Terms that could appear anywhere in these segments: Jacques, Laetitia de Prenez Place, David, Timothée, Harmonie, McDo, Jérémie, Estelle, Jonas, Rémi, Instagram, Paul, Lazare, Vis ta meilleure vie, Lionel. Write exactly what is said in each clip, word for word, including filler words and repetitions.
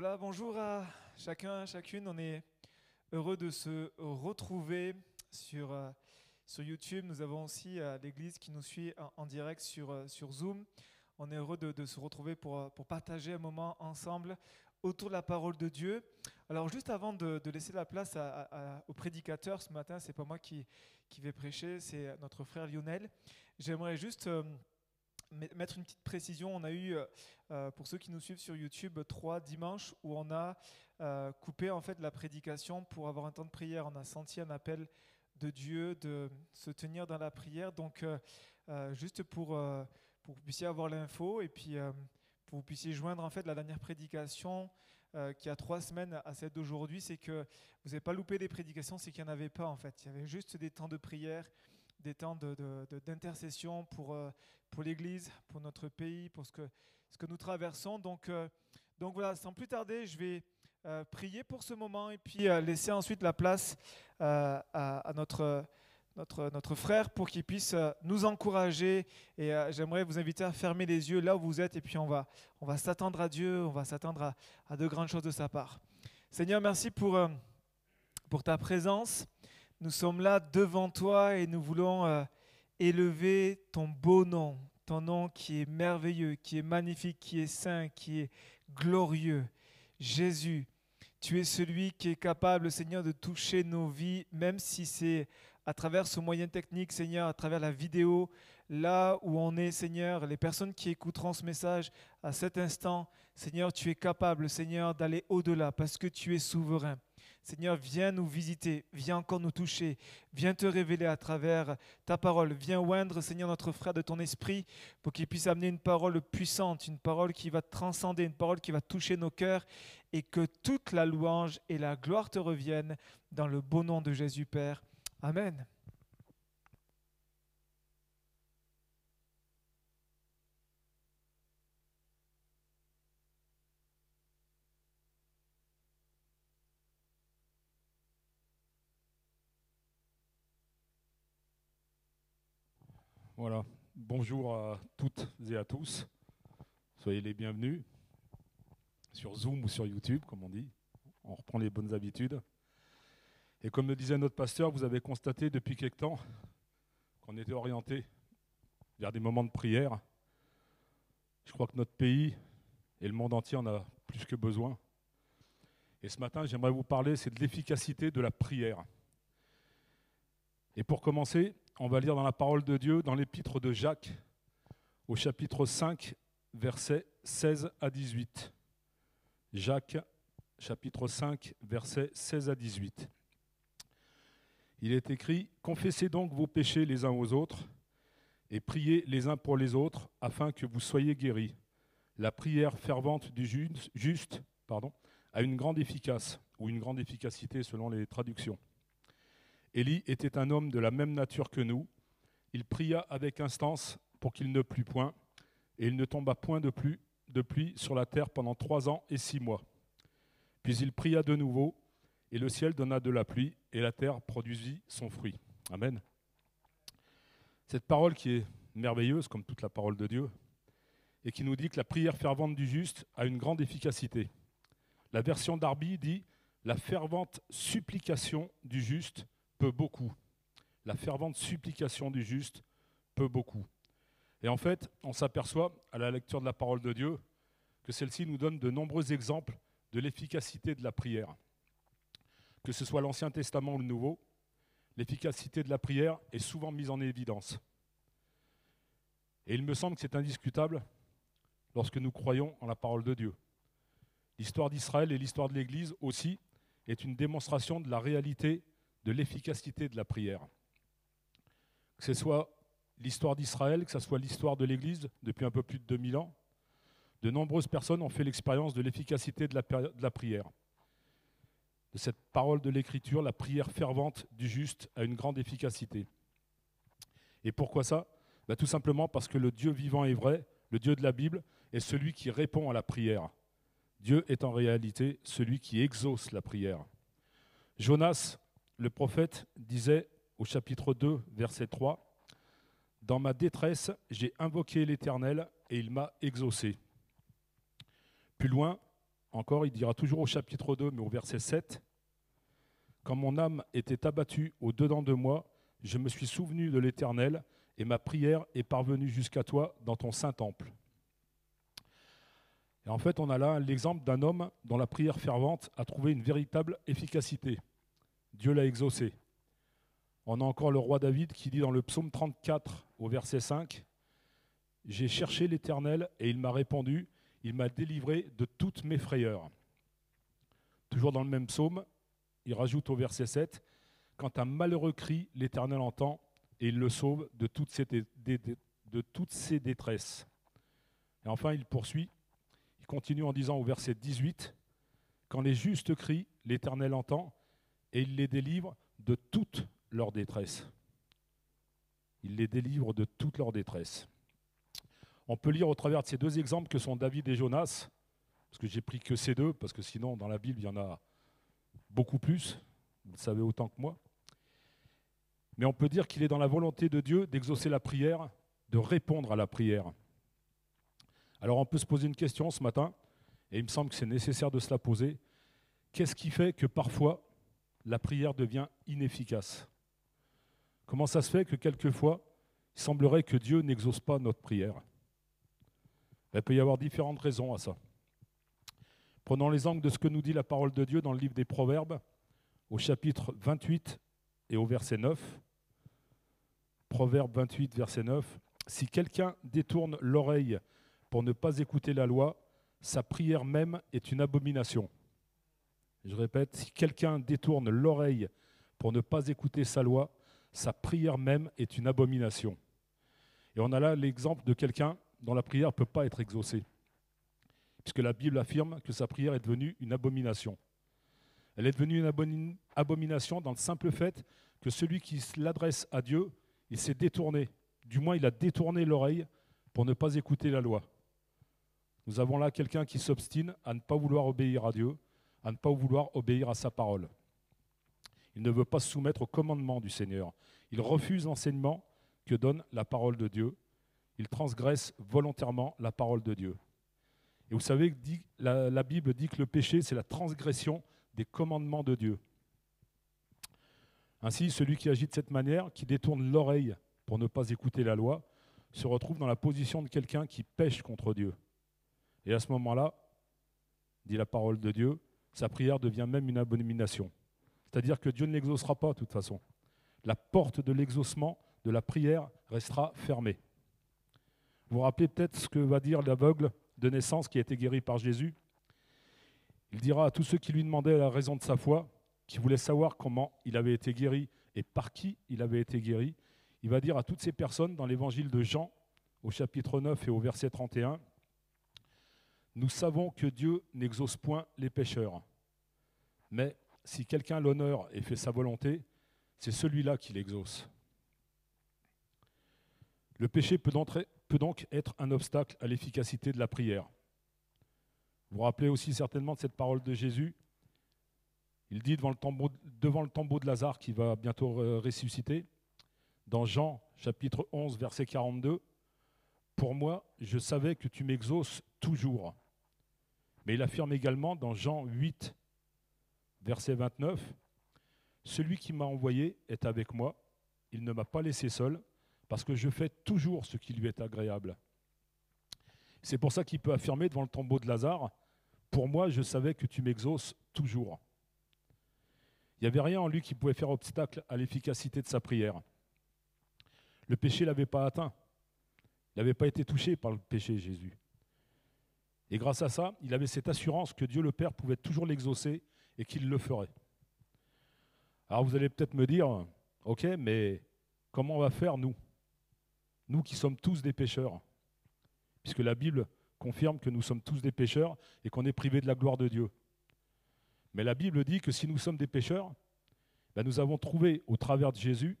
Voilà, bonjour à chacun, à chacune. On est heureux de se retrouver sur, euh, sur YouTube. Nous avons aussi euh, l'Église qui nous suit en, en direct sur, euh, sur Zoom. On est heureux de, de se retrouver pour, pour partager un moment ensemble autour de la parole de Dieu. Alors juste avant de, de laisser la place à, à, au prédicateur ce matin, c'est pas moi qui, qui vais prêcher, c'est notre frère Lionel. J'aimerais juste... Euh, mettre une petite précision, on a eu, euh, pour ceux qui nous suivent sur YouTube, trois dimanches où on a euh, coupé en fait la prédication pour avoir un temps de prière. On a senti un appel de Dieu de se tenir dans la prière. Donc, euh, euh, juste pour, euh, pour que vous puissiez avoir l'info et puis euh, pour que vous puissiez joindre en fait la dernière prédication euh, qui a trois semaines à celle d'aujourd'hui, c'est que vous n'avez pas loupé des prédications, c'est qu'il n'y en avait pas en fait. Il y avait juste des temps de prière, des temps de, de, de, d'intercession pour, euh, pour l'Église, pour notre pays, pour ce que, ce que nous traversons. Donc, euh, donc voilà, sans plus tarder, je vais euh, prier pour ce moment et puis euh, laisser ensuite la place euh, à, à notre, notre, notre frère pour qu'il puisse euh, nous encourager. Et euh, j'aimerais vous inviter à fermer les yeux là où vous êtes et puis on va, on va s'attendre à Dieu, on va s'attendre à, à de grandes choses de sa part. Seigneur, merci pour, euh, pour ta présence. Nous sommes là devant toi et nous voulons euh, élever ton beau nom, ton nom qui est merveilleux, qui est magnifique, qui est saint, qui est glorieux. Jésus, tu es celui qui est capable, Seigneur, de toucher nos vies, même si c'est à travers ce moyen technique, Seigneur, à travers la vidéo, là où on est, Seigneur, les personnes qui écouteront ce message à cet instant, Seigneur, tu es capable, Seigneur, d'aller au-delà parce que tu es souverain. Seigneur, viens nous visiter, viens encore nous toucher, viens te révéler à travers ta parole. Viens oindre, Seigneur, notre frère de ton esprit pour qu'il puisse amener une parole puissante, une parole qui va transcender, une parole qui va toucher nos cœurs et que toute la louange et la gloire te reviennent dans le beau nom de Jésus, Père. Amen. Voilà, bonjour à toutes et à tous, soyez les bienvenus sur Zoom ou sur YouTube, comme on dit, on reprend les bonnes habitudes. Et comme le disait notre pasteur, vous avez constaté depuis quelque temps qu'on était orienté vers des moments de prière. Je crois que notre pays et le monde entier en a plus que besoin. Et ce matin, j'aimerais vous parler, c'est de l'efficacité de la prière. Et pour commencer, on va lire dans la parole de Dieu, dans l'épître de Jacques, au chapitre cinq, versets seize à dix-huit. Jacques, chapitre cinq, versets seize à dix-huit. Il est écrit « Confessez donc vos péchés les uns aux autres et priez les uns pour les autres afin que vous soyez guéris. La prière fervente du juste pardon, a une grande efficace, ou une grande efficacité selon les traductions. » Élie était un homme de la même nature que nous. Il pria avec instance pour qu'il ne plût point, et il ne tomba point de pluie, de pluie sur la terre pendant trois ans et six mois. Puis il pria de nouveau, et le ciel donna de la pluie, et la terre produisit son fruit. Amen. Cette parole qui est merveilleuse, comme toute la parole de Dieu, et qui nous dit que la prière fervente du juste a une grande efficacité. La version d'Arby dit « La fervente supplication du juste » peut beaucoup. La fervente supplication du juste peut beaucoup. Et en fait, on s'aperçoit, à la lecture de la parole de Dieu, que celle-ci nous donne de nombreux exemples de l'efficacité de la prière. Que ce soit l'Ancien Testament ou le Nouveau, l'efficacité de la prière est souvent mise en évidence. Et il me semble que c'est indiscutable lorsque nous croyons en la parole de Dieu. L'histoire d'Israël et l'histoire de l'Église aussi est une démonstration de la réalité de l'efficacité de la prière. Que ce soit l'histoire d'Israël, que ce soit l'histoire de l'Église depuis un peu plus de deux mille ans, de nombreuses personnes ont fait l'expérience de l'efficacité de la, de la prière. De cette parole de l'Écriture, la prière fervente du juste a une grande efficacité. Et pourquoi ça? Bah, tout simplement parce que le Dieu vivant et vrai, le Dieu de la Bible, est celui qui répond à la prière. Dieu est en réalité celui qui exauce la prière. Jonas, le prophète disait au chapitre deux, verset trois, « Dans ma détresse, j'ai invoqué l'Éternel et il m'a exaucé. » Plus loin, Encore, il dira toujours au chapitre deux, mais au verset sept, « Quand mon âme était abattue au-dedans de moi, je me suis souvenu de l'Éternel, et ma prière est parvenue jusqu'à toi dans ton saint temple. » Et en fait, on a là l'exemple d'un homme dont la prière fervente a trouvé une véritable efficacité. Dieu l'a exaucé. On a encore le roi David qui dit dans le psaume trente-quatre, au verset cinq, « J'ai cherché l'Éternel, et il m'a répondu, il m'a délivré de toutes mes frayeurs. » Toujours dans le même psaume, il rajoute au verset sept, « Quand un malheureux cri, l'Éternel entend, et il le sauve de toutes ses, dé- dé- de toutes ses détresses. » Et enfin, il poursuit, il continue en disant au verset dix-huit, « Quand les justes crient, l'Éternel entend, et il les délivre de toutes leurs détresses. » Il les délivre de toutes leurs détresses. On peut lire au travers de ces deux exemples que sont David et Jonas, parce que j'ai pris que ces deux, parce que sinon dans la Bible il y en a beaucoup plus, vous le savez autant que moi. Mais on peut dire qu'il est dans la volonté de Dieu d'exaucer la prière, de répondre à la prière. Alors on peut se poser une question ce matin, et il me semble que c'est nécessaire de se la poser. Qu'est-ce qui fait que parfois la prière devient inefficace? Comment ça se fait que quelquefois il semblerait que Dieu n'exauce pas notre prière? Il peut y avoir différentes raisons à ça. Prenons l'exemple de ce que nous dit la parole de Dieu dans le livre des Proverbes, au chapitre vingt-huit et au verset neuf. Proverbe vingt-huit, verset neuf. « Si quelqu'un détourne l'oreille pour ne pas écouter la loi, sa prière même est une abomination. » Je répète, « Si quelqu'un détourne l'oreille pour ne pas écouter sa loi, sa prière même est une abomination. » Et on a là l'exemple de quelqu'un dont la prière ne peut pas être exaucée, puisque la Bible affirme que sa prière est devenue une abomination. Elle est devenue une abomination dans le simple fait que celui qui l'adresse à Dieu, il s'est détourné, du moins il a détourné l'oreille pour ne pas écouter la loi. Nous avons là quelqu'un qui s'obstine à ne pas vouloir obéir à Dieu, à ne pas vouloir obéir à sa parole. Il ne veut pas se soumettre au commandement du Seigneur. Il refuse l'enseignement que donne la parole de Dieu. Il transgresse volontairement la parole de Dieu. Et vous savez, la, la Bible dit que le péché, c'est la transgression des commandements de Dieu. Ainsi, celui qui agit de cette manière, qui détourne l'oreille pour ne pas écouter la loi, se retrouve dans la position de quelqu'un qui pêche contre Dieu. Et à ce moment-là, dit la parole de Dieu, sa prière devient même une abomination. C'est-à-dire que Dieu ne l'exaucera pas de toute façon. La porte de l'exaucement de la prière restera fermée. Vous vous rappelez peut-être ce que va dire l'aveugle de naissance qui a été guéri par Jésus. Il dira à tous ceux qui lui demandaient la raison de sa foi, qui voulaient savoir comment il avait été guéri et par qui il avait été guéri, il va dire à toutes ces personnes dans l'évangile de Jean, au chapitre neuf et au verset trente et un, « Nous savons que Dieu n'exauce point les pécheurs, mais si quelqu'un l'honore et fait sa volonté, c'est celui-là qui l'exauce. » Le péché peut d'entrer peut donc être un obstacle à l'efficacité de la prière. Vous vous rappelez aussi certainement de cette parole de Jésus. Il dit devant le tombeau, devant le tombeau de Lazare qui va bientôt ressusciter, dans Jean chapitre onze, verset quarante-deux, « Pour moi, je savais que tu m'exauces toujours. » Mais il affirme également dans Jean huit, verset vingt-neuf, « Celui qui m'a envoyé est avec moi, il ne m'a pas laissé seul, parce que je fais toujours ce qui lui est agréable. » C'est pour ça qu'il peut affirmer devant le tombeau de Lazare, « Pour moi, je savais que tu m'exauces toujours. » Il n'y avait rien en lui qui pouvait faire obstacle à l'efficacité de sa prière. Le péché ne l'avait pas atteint. Il n'avait pas été touché par le péché, Jésus. Et grâce à ça, il avait cette assurance que Dieu le Père pouvait toujours l'exaucer et qu'il le ferait. Alors vous allez peut-être me dire, « Ok, mais comment on va faire, nous ? Nous qui sommes tous des pécheurs, puisque la Bible confirme que nous sommes tous des pécheurs et qu'on est privés de la gloire de Dieu. Mais la Bible dit que si nous sommes des pécheurs, ben nous avons trouvé au travers de Jésus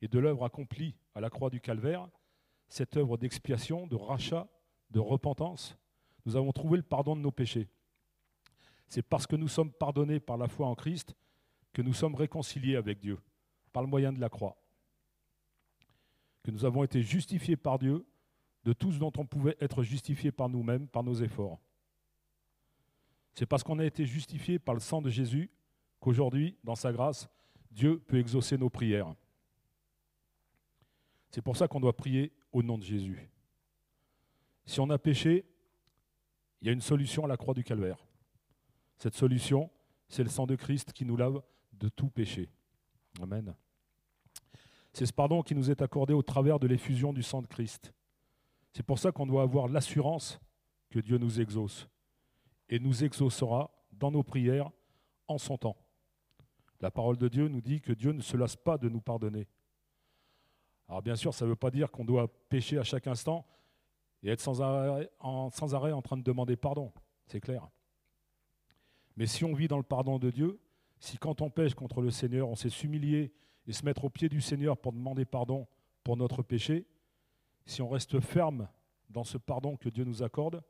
et de l'œuvre accomplie à la croix du Calvaire, cette œuvre d'expiation, de rachat, de repentance, nous avons trouvé le pardon de nos péchés. C'est parce que nous sommes pardonnés par la foi en Christ que nous sommes réconciliés avec Dieu, par le moyen de la croix. Que nous avons été justifiés par Dieu de tout ce dont on pouvait être justifié par nous-mêmes, par nos efforts. C'est parce qu'on a été justifié par le sang de Jésus qu'aujourd'hui, dans sa grâce, Dieu peut exaucer nos prières. C'est pour ça qu'on doit prier au nom de Jésus. Si on a péché, il y a une solution à la croix du calvaire. Cette solution, c'est le sang de Christ qui nous lave de tout péché. Amen. C'est ce pardon qui nous est accordé au travers de l'effusion du sang de Christ. C'est pour ça qu'on doit avoir l'assurance que Dieu nous exauce et nous exaucera dans nos prières en son temps. La parole de Dieu nous dit que Dieu ne se lasse pas de nous pardonner. Alors bien sûr, ça ne veut pas dire qu'on doit pécher à chaque instant et être sans arrêt en, sans arrêt en train de demander pardon, c'est clair. Mais si on vit dans le pardon de Dieu, si quand on pêche contre le Seigneur, on sait s'humilier et se mettre aux pieds du Seigneur pour demander pardon pour notre péché, si on reste ferme dans ce pardon que Dieu nous accorde,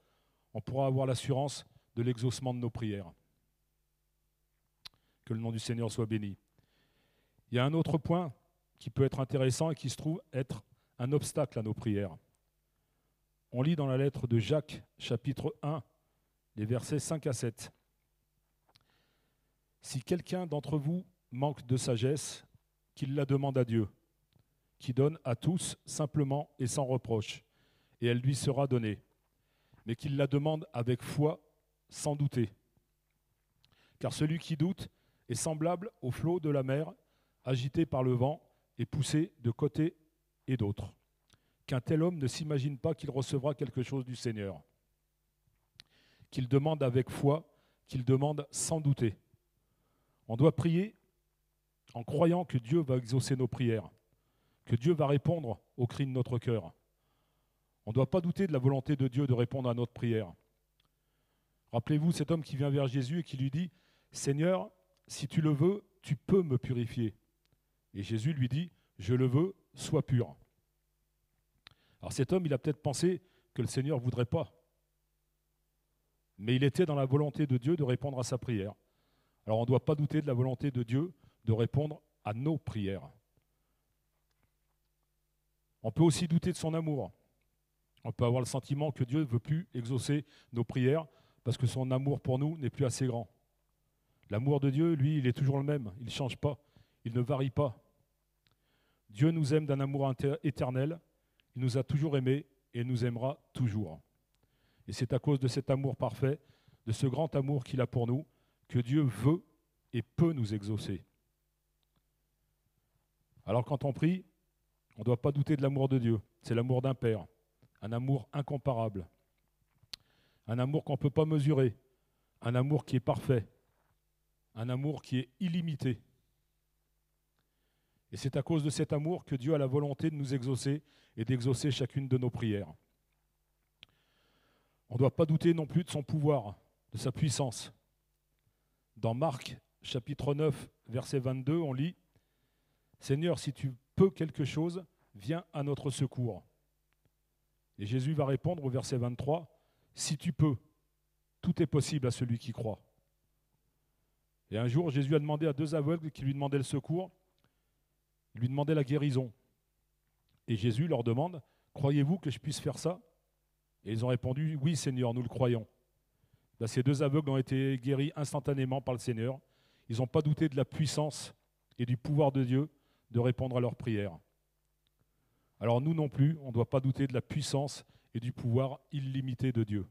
on pourra avoir l'assurance de l'exaucement de nos prières. Que le nom du Seigneur soit béni. Il y a un autre point qui peut être intéressant et qui se trouve être un obstacle à nos prières. On lit dans la lettre de Jacques, chapitre un, les versets cinq à sept. « Si quelqu'un d'entre vous manque de sagesse, qu'il la demande à Dieu, qui donne à tous simplement et sans reproche, et elle lui sera donnée, mais qu'il la demande avec foi, sans douter. Car celui qui doute est semblable au flot de la mer, agité par le vent et poussé de côté et d'autre. Qu'un tel homme ne s'imagine pas qu'il recevra quelque chose du Seigneur. Qu'il demande avec foi, qu'il demande sans douter. » On doit prier en croyant que Dieu va exaucer nos prières, que Dieu va répondre aux cris de notre cœur. On ne doit pas douter de la volonté de Dieu de répondre à notre prière. Rappelez-vous cet homme qui vient vers Jésus et qui lui dit « Seigneur, si tu le veux, tu peux me purifier. » Et Jésus lui dit « Je le veux, sois pur. » Alors cet homme, il a peut-être pensé que le Seigneur ne voudrait pas. Mais il était dans la volonté de Dieu de répondre à sa prière. Alors on ne doit pas douter de la volonté de Dieu de répondre à nos prières. On peut aussi douter de son amour. On peut avoir le sentiment que Dieu ne veut plus exaucer nos prières parce que son amour pour nous n'est plus assez grand. L'amour de Dieu, lui, il est toujours le même, il ne change pas, il ne varie pas. Dieu nous aime d'un amour éternel, il nous a toujours aimés et il nous aimera toujours. Et c'est à cause de cet amour parfait, de ce grand amour qu'il a pour nous, que Dieu veut et peut nous exaucer. Alors quand on prie, on ne doit pas douter de l'amour de Dieu, c'est l'amour d'un Père. Un amour incomparable, un amour qu'on ne peut pas mesurer, un amour qui est parfait, un amour qui est illimité. Et c'est à cause de cet amour que Dieu a la volonté de nous exaucer et d'exaucer chacune de nos prières. On ne doit pas douter non plus de son pouvoir, de sa puissance. Dans Marc, chapitre neuf, verset vingt-deux, on lit « Seigneur, si tu peux quelque chose, viens à notre secours. » Et Jésus va répondre au verset vingt-trois, « Si tu peux, tout est possible à celui qui croit. » Et un jour, Jésus a demandé à deux aveugles qui lui demandaient le secours, il lui demandait la guérison. Et Jésus leur demande, « Croyez-vous que je puisse faire ça ?» Et ils ont répondu, « Oui, Seigneur, nous le croyons. » Là, ces deux aveugles ont été guéris instantanément par le Seigneur. Ils n'ont pas douté de la puissance et du pouvoir de Dieu de répondre à leurs prières. Alors nous non plus, on ne doit pas douter de la puissance et du pouvoir illimité de Dieu.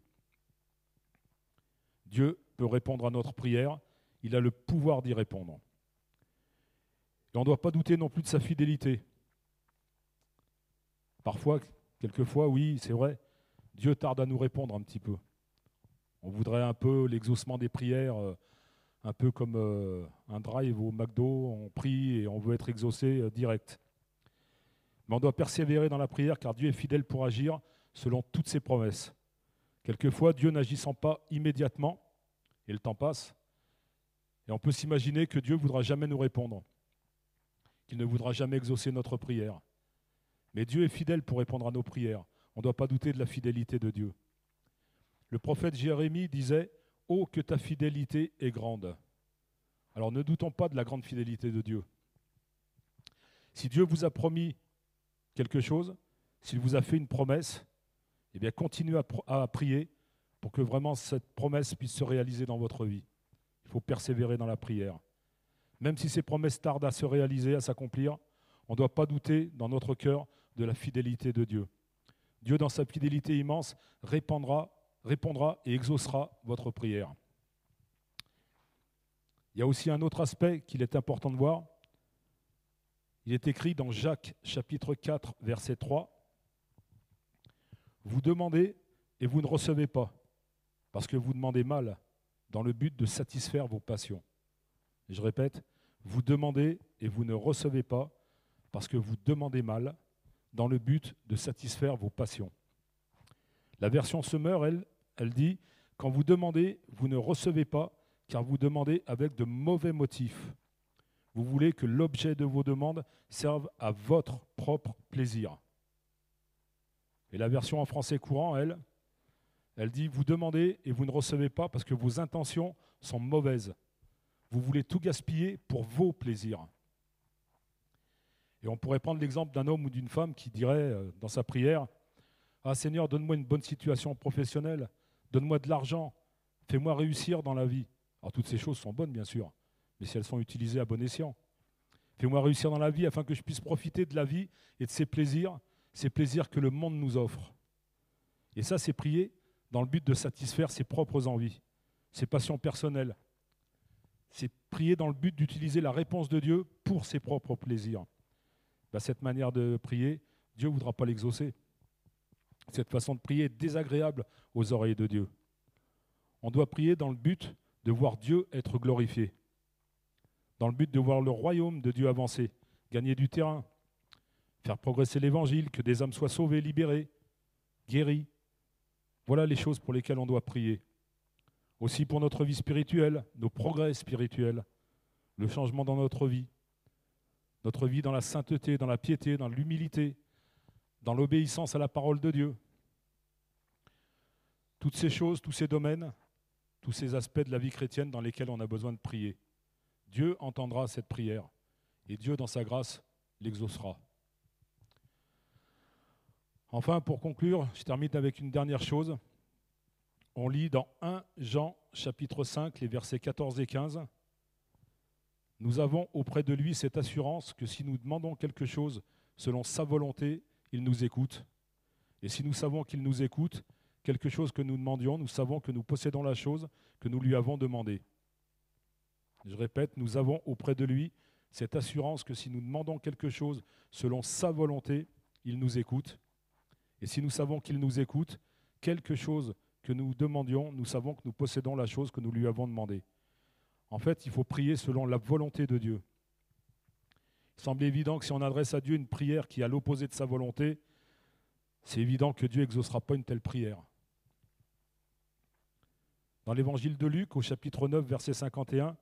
Dieu peut répondre à notre prière, il a le pouvoir d'y répondre. Et on ne doit pas douter non plus de sa fidélité. Parfois, quelquefois, oui, c'est vrai, Dieu tarde à nous répondre un petit peu. On voudrait un peu l'exaucement des prières, un peu comme un drive au McDo, on prie et on veut être exaucé direct. Mais on doit persévérer dans la prière car Dieu est fidèle pour agir selon toutes ses promesses. Quelquefois, Dieu n'agissant pas immédiatement, et le temps passe, et on peut s'imaginer que Dieu ne voudra jamais nous répondre, qu'il ne voudra jamais exaucer notre prière. Mais Dieu est fidèle pour répondre à nos prières. On ne doit pas douter de la fidélité de Dieu. Le prophète Jérémie disait « Oh, que ta fidélité est grande !» Alors ne doutons pas de la grande fidélité de Dieu. Si Dieu vous a promis quelque chose, s'il vous a fait une promesse, eh bien continuez à, à prier pour que vraiment cette promesse puisse se réaliser dans votre vie. Il faut persévérer dans la prière. Même si ces promesses tardent à se réaliser, à s'accomplir, on ne doit pas douter dans notre cœur de la fidélité de Dieu. Dieu, dans sa fidélité immense, répondra, répondra et exaucera votre prière. Il y a aussi un autre aspect qu'il est important de voir. Il est écrit dans Jacques, chapitre quatre, verset trois. « Vous demandez et vous ne recevez pas, parce que vous demandez mal, dans le but de satisfaire vos passions. » Je répète, « Vous demandez et vous ne recevez pas, parce que vous demandez mal, dans le but de satisfaire vos passions. » La version Semeur, elle, elle dit « Quand vous demandez, vous ne recevez pas, car vous demandez avec de mauvais motifs. » Vous voulez que l'objet de vos demandes serve à votre propre plaisir. Et la version en français courant, elle, elle dit « Vous demandez et vous ne recevez pas parce que vos intentions sont mauvaises. Vous voulez tout gaspiller pour vos plaisirs. » Et on pourrait prendre l'exemple d'un homme ou d'une femme qui dirait dans sa prière « Ah Seigneur, donne-moi une bonne situation professionnelle, donne-moi de l'argent, fais-moi réussir dans la vie. » Alors toutes ces choses sont bonnes, bien sûr, mais si elles sont utilisées à bon escient. Fais-moi réussir dans la vie afin que je puisse profiter de la vie et de ses plaisirs, ces plaisirs que le monde nous offre. Et ça, c'est prier dans le but de satisfaire ses propres envies, ses passions personnelles. C'est prier dans le but d'utiliser la réponse de Dieu pour ses propres plaisirs. Ben, cette manière de prier, Dieu ne voudra pas l'exaucer. Cette façon de prier est désagréable aux oreilles de Dieu. On doit prier dans le but de voir Dieu être glorifié, dans le but de voir le royaume de Dieu avancer, gagner du terrain, faire progresser l'évangile, que des âmes soient sauvées, libérées, guéries. Voilà les choses pour lesquelles on doit prier. Aussi pour notre vie spirituelle, nos progrès spirituels, le changement dans notre vie, notre vie dans la sainteté, dans la piété, dans l'humilité, dans l'obéissance à la parole de Dieu. Toutes ces choses, tous ces domaines, tous ces aspects de la vie chrétienne dans lesquels on a besoin de prier. Dieu entendra cette prière et Dieu, dans sa grâce, l'exaucera. Enfin, pour conclure, je termine avec une dernière chose. On lit dans premier Jean, chapitre cinq, les versets quatorze et quinze. « Nous avons auprès de lui cette assurance que si nous demandons quelque chose selon sa volonté, il nous écoute. Et si nous savons qu'il nous écoute, quelque chose que nous demandions, nous savons que nous possédons la chose que nous lui avons demandée. » Je répète, nous avons auprès de lui cette assurance que si nous demandons quelque chose selon sa volonté, il nous écoute. Et si nous savons qu'il nous écoute, quelque chose que nous demandions, nous savons que nous possédons la chose que nous lui avons demandée. En fait, il faut prier selon la volonté de Dieu. Il semble évident que si on adresse à Dieu une prière qui est à l'opposé de sa volonté, c'est évident que Dieu n'exaucera pas une telle prière. Dans l'évangile de Luc, au chapitre neuf, verset cinquante et un,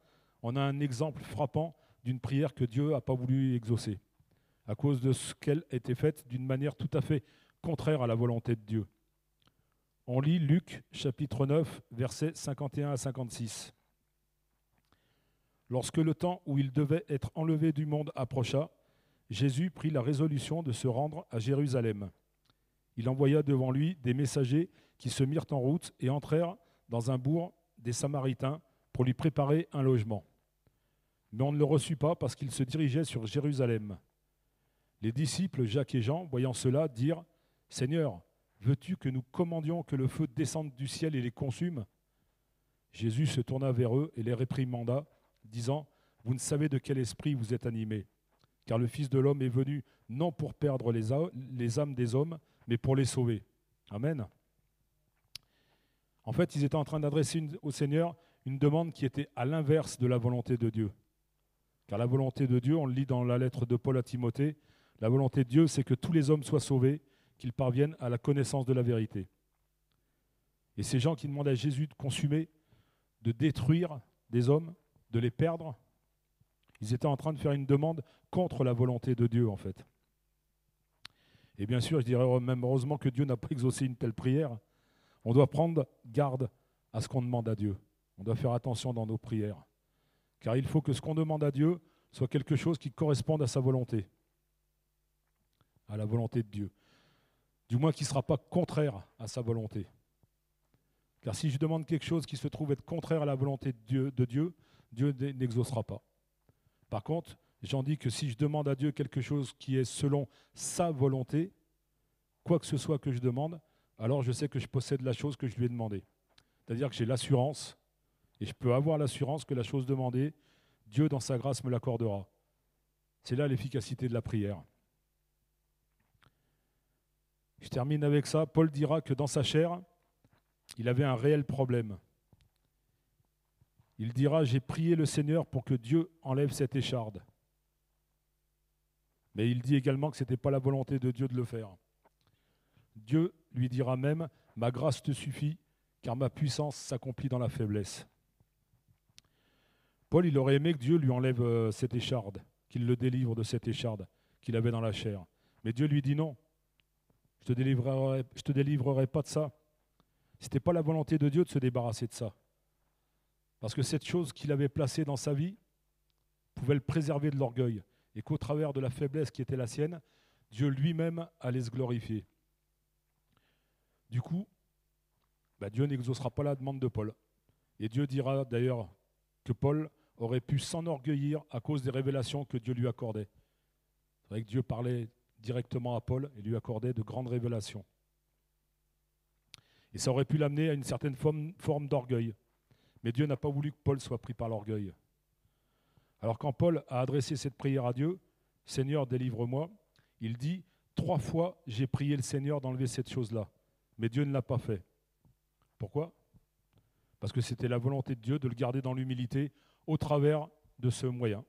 on a un exemple frappant d'une prière que Dieu n'a pas voulu exaucer, à cause de ce qu'elle était faite d'une manière tout à fait contraire à la volonté de Dieu. On lit Luc, chapitre neuf, versets cinquante et un à cinquante-six. « Lorsque le temps où il devait être enlevé du monde approcha, Jésus prit la résolution de se rendre à Jérusalem. Il envoya devant lui des messagers qui se mirent en route et entrèrent dans un bourg des Samaritains pour lui préparer un logement. » Mais on ne le reçut pas parce qu'il se dirigeait sur Jérusalem. Les disciples, Jacques et Jean, voyant cela, dirent « Seigneur, veux-tu que nous commandions que le feu descende du ciel et les consume ?» Jésus se tourna vers eux et les réprimanda, disant « Vous ne savez de quel esprit vous êtes animés, car le Fils de l'homme est venu non pour perdre les, les âmes des hommes, mais pour les sauver. » Amen. En fait, ils étaient en train d'adresser au Seigneur une demande qui était à l'inverse de la volonté de Dieu. Car la volonté de Dieu, on le lit dans la lettre de Paul à Timothée, la volonté de Dieu, c'est que tous les hommes soient sauvés, qu'ils parviennent à la connaissance de la vérité. Et ces gens qui demandent à Jésus de consumer, de détruire des hommes, de les perdre, ils étaient en train de faire une demande contre la volonté de Dieu, en fait. Et bien sûr, je dirais même heureusement que Dieu n'a pas exaucé une telle prière. On doit prendre garde à ce qu'on demande à Dieu. On doit faire attention dans nos prières, car il faut que ce qu'on demande à Dieu soit quelque chose qui corresponde à sa volonté, à la volonté de Dieu, du moins qui ne sera pas contraire à sa volonté. Car si je demande quelque chose qui se trouve être contraire à la volonté de Dieu, de Dieu, Dieu n'exaucera pas. Par contre, j'en dis que si je demande à Dieu quelque chose qui est selon sa volonté, quoi que ce soit que je demande, alors je sais que je possède la chose que je lui ai demandée. C'est-à-dire que j'ai l'assurance, et je peux avoir l'assurance que la chose demandée, Dieu dans sa grâce me l'accordera. C'est là l'efficacité de la prière. Je termine avec ça. Paul dira que dans sa chair, il avait un réel problème. Il dira, j'ai prié le Seigneur pour que Dieu enlève cette écharde. Mais il dit également que ce n'était pas la volonté de Dieu de le faire. Dieu lui dira même, ma grâce te suffit, car ma puissance s'accomplit dans la faiblesse. Paul, il aurait aimé que Dieu lui enlève cette écharde, qu'il le délivre de cette écharde qu'il avait dans la chair. Mais Dieu lui dit non, je ne te délivrerai, je te délivrerai pas de ça. Ce n'était pas la volonté de Dieu de se débarrasser de ça. Parce que cette chose qu'il avait placée dans sa vie pouvait le préserver de l'orgueil. Et qu'au travers de la faiblesse qui était la sienne, Dieu lui-même allait se glorifier. Du coup, bah Dieu n'exaucera pas la demande de Paul. Et Dieu dira d'ailleurs que Paul aurait pu s'enorgueillir à cause des révélations que Dieu lui accordait. C'est vrai que Dieu parlait directement à Paul et lui accordait de grandes révélations. Et ça aurait pu l'amener à une certaine forme, forme d'orgueil. Mais Dieu n'a pas voulu que Paul soit pris par l'orgueil. Alors quand Paul a adressé cette prière à Dieu, « Seigneur, délivre-moi », il dit « Trois fois, j'ai prié le Seigneur d'enlever cette chose-là, mais Dieu ne l'a pas fait. » Pourquoi ? Parce que c'était la volonté de Dieu de le garder dans l'humilité au travers de ce moyen.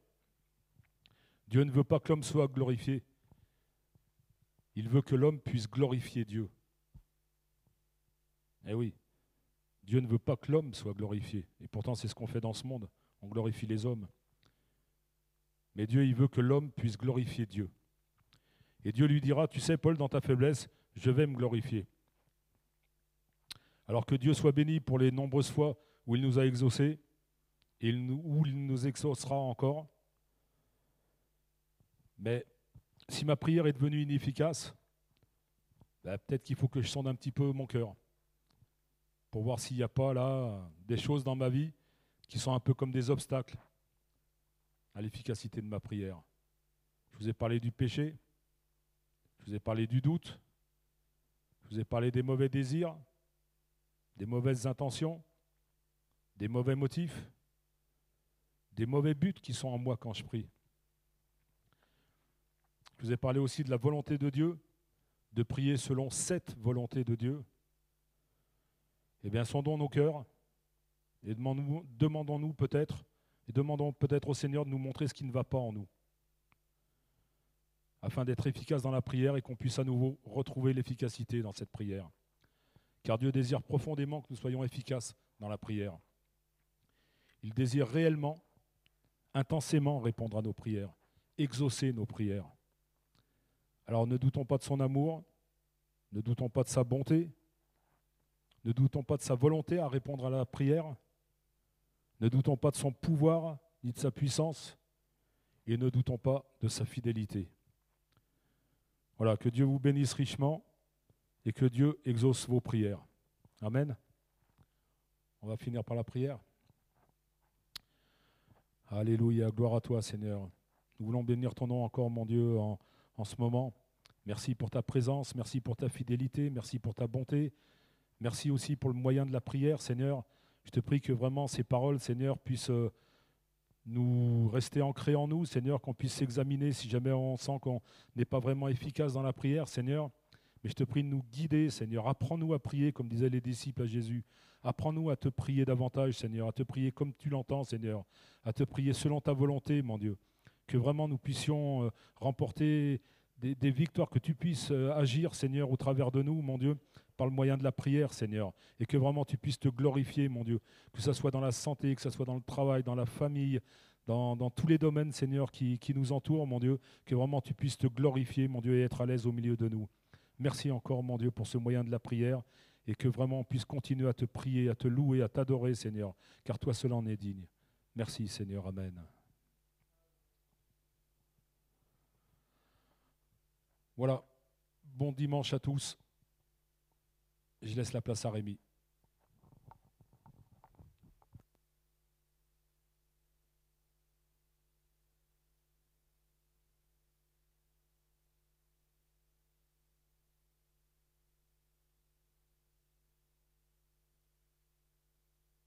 Dieu ne veut pas que l'homme soit glorifié. Il veut que l'homme puisse glorifier Dieu. Eh oui, Dieu ne veut pas que l'homme soit glorifié. Et pourtant, c'est ce qu'on fait dans ce monde. On glorifie les hommes. Mais Dieu, il veut que l'homme puisse glorifier Dieu. Et Dieu lui dira, tu sais, Paul, dans ta faiblesse, je vais me glorifier. Alors que Dieu soit béni pour les nombreuses fois où il nous a exaucés, et où il nous exaucera encore. Mais si ma prière est devenue inefficace, bah, peut-être qu'il faut que je sonde un petit peu mon cœur, pour voir s'il n'y a pas là des choses dans ma vie qui sont un peu comme des obstacles à l'efficacité de ma prière. Je vous ai parlé du péché, je vous ai parlé du doute, je vous ai parlé des mauvais désirs, des mauvaises intentions, des mauvais motifs, des mauvais buts qui sont en moi quand je prie. Je vous ai parlé aussi de la volonté de Dieu, de prier selon cette volonté de Dieu. Eh bien, sondons nos cœurs et demandons-nous, demandons-nous peut-être, et demandons peut-être au Seigneur de nous montrer ce qui ne va pas en nous, afin d'être efficace dans la prière et qu'on puisse à nouveau retrouver l'efficacité dans cette prière. Car Dieu désire profondément que nous soyons efficaces dans la prière. Il désire réellement, intensément répondre à nos prières, exaucer nos prières. Alors ne doutons pas de son amour, ne doutons pas de sa bonté, ne doutons pas de sa volonté à répondre à la prière, ne doutons pas de son pouvoir ni de sa puissance, et ne doutons pas de sa fidélité. Voilà, que Dieu vous bénisse richement et que Dieu exauce vos prières. Amen. On va finir par la prière. Alléluia, gloire à toi Seigneur. Nous voulons bénir ton nom encore, mon Dieu, en, en ce moment. Merci pour ta présence, merci pour ta fidélité, merci pour ta bonté. Merci aussi pour le moyen de la prière, Seigneur. Je te prie que vraiment ces paroles, Seigneur, puissent nous rester ancrées en nous, Seigneur, qu'on puisse s'examiner si jamais on sent qu'on n'est pas vraiment efficace dans la prière, Seigneur. Mais je te prie de nous guider, Seigneur. Apprends-nous à prier, comme disaient les disciples à Jésus. Apprends-nous à te prier davantage, Seigneur, à te prier comme tu l'entends, Seigneur, à te prier selon ta volonté, mon Dieu. Que vraiment nous puissions remporter des, des victoires, que tu puisses agir, Seigneur, au travers de nous, mon Dieu, par le moyen de la prière, Seigneur, et que vraiment tu puisses te glorifier, mon Dieu, que ça soit dans la santé, que ça soit dans le travail, dans la famille, dans, dans tous les domaines, Seigneur, qui, qui nous entourent, mon Dieu, que vraiment tu puisses te glorifier, mon Dieu, et être à l'aise au milieu de nous. Merci encore, mon Dieu, pour ce moyen de la prière, et que vraiment on puisse continuer à te prier, à te louer, à t'adorer, Seigneur, car toi seul en es digne. Merci, Seigneur. Amen. Voilà, bon dimanche à tous. Je laisse la place à Rémi.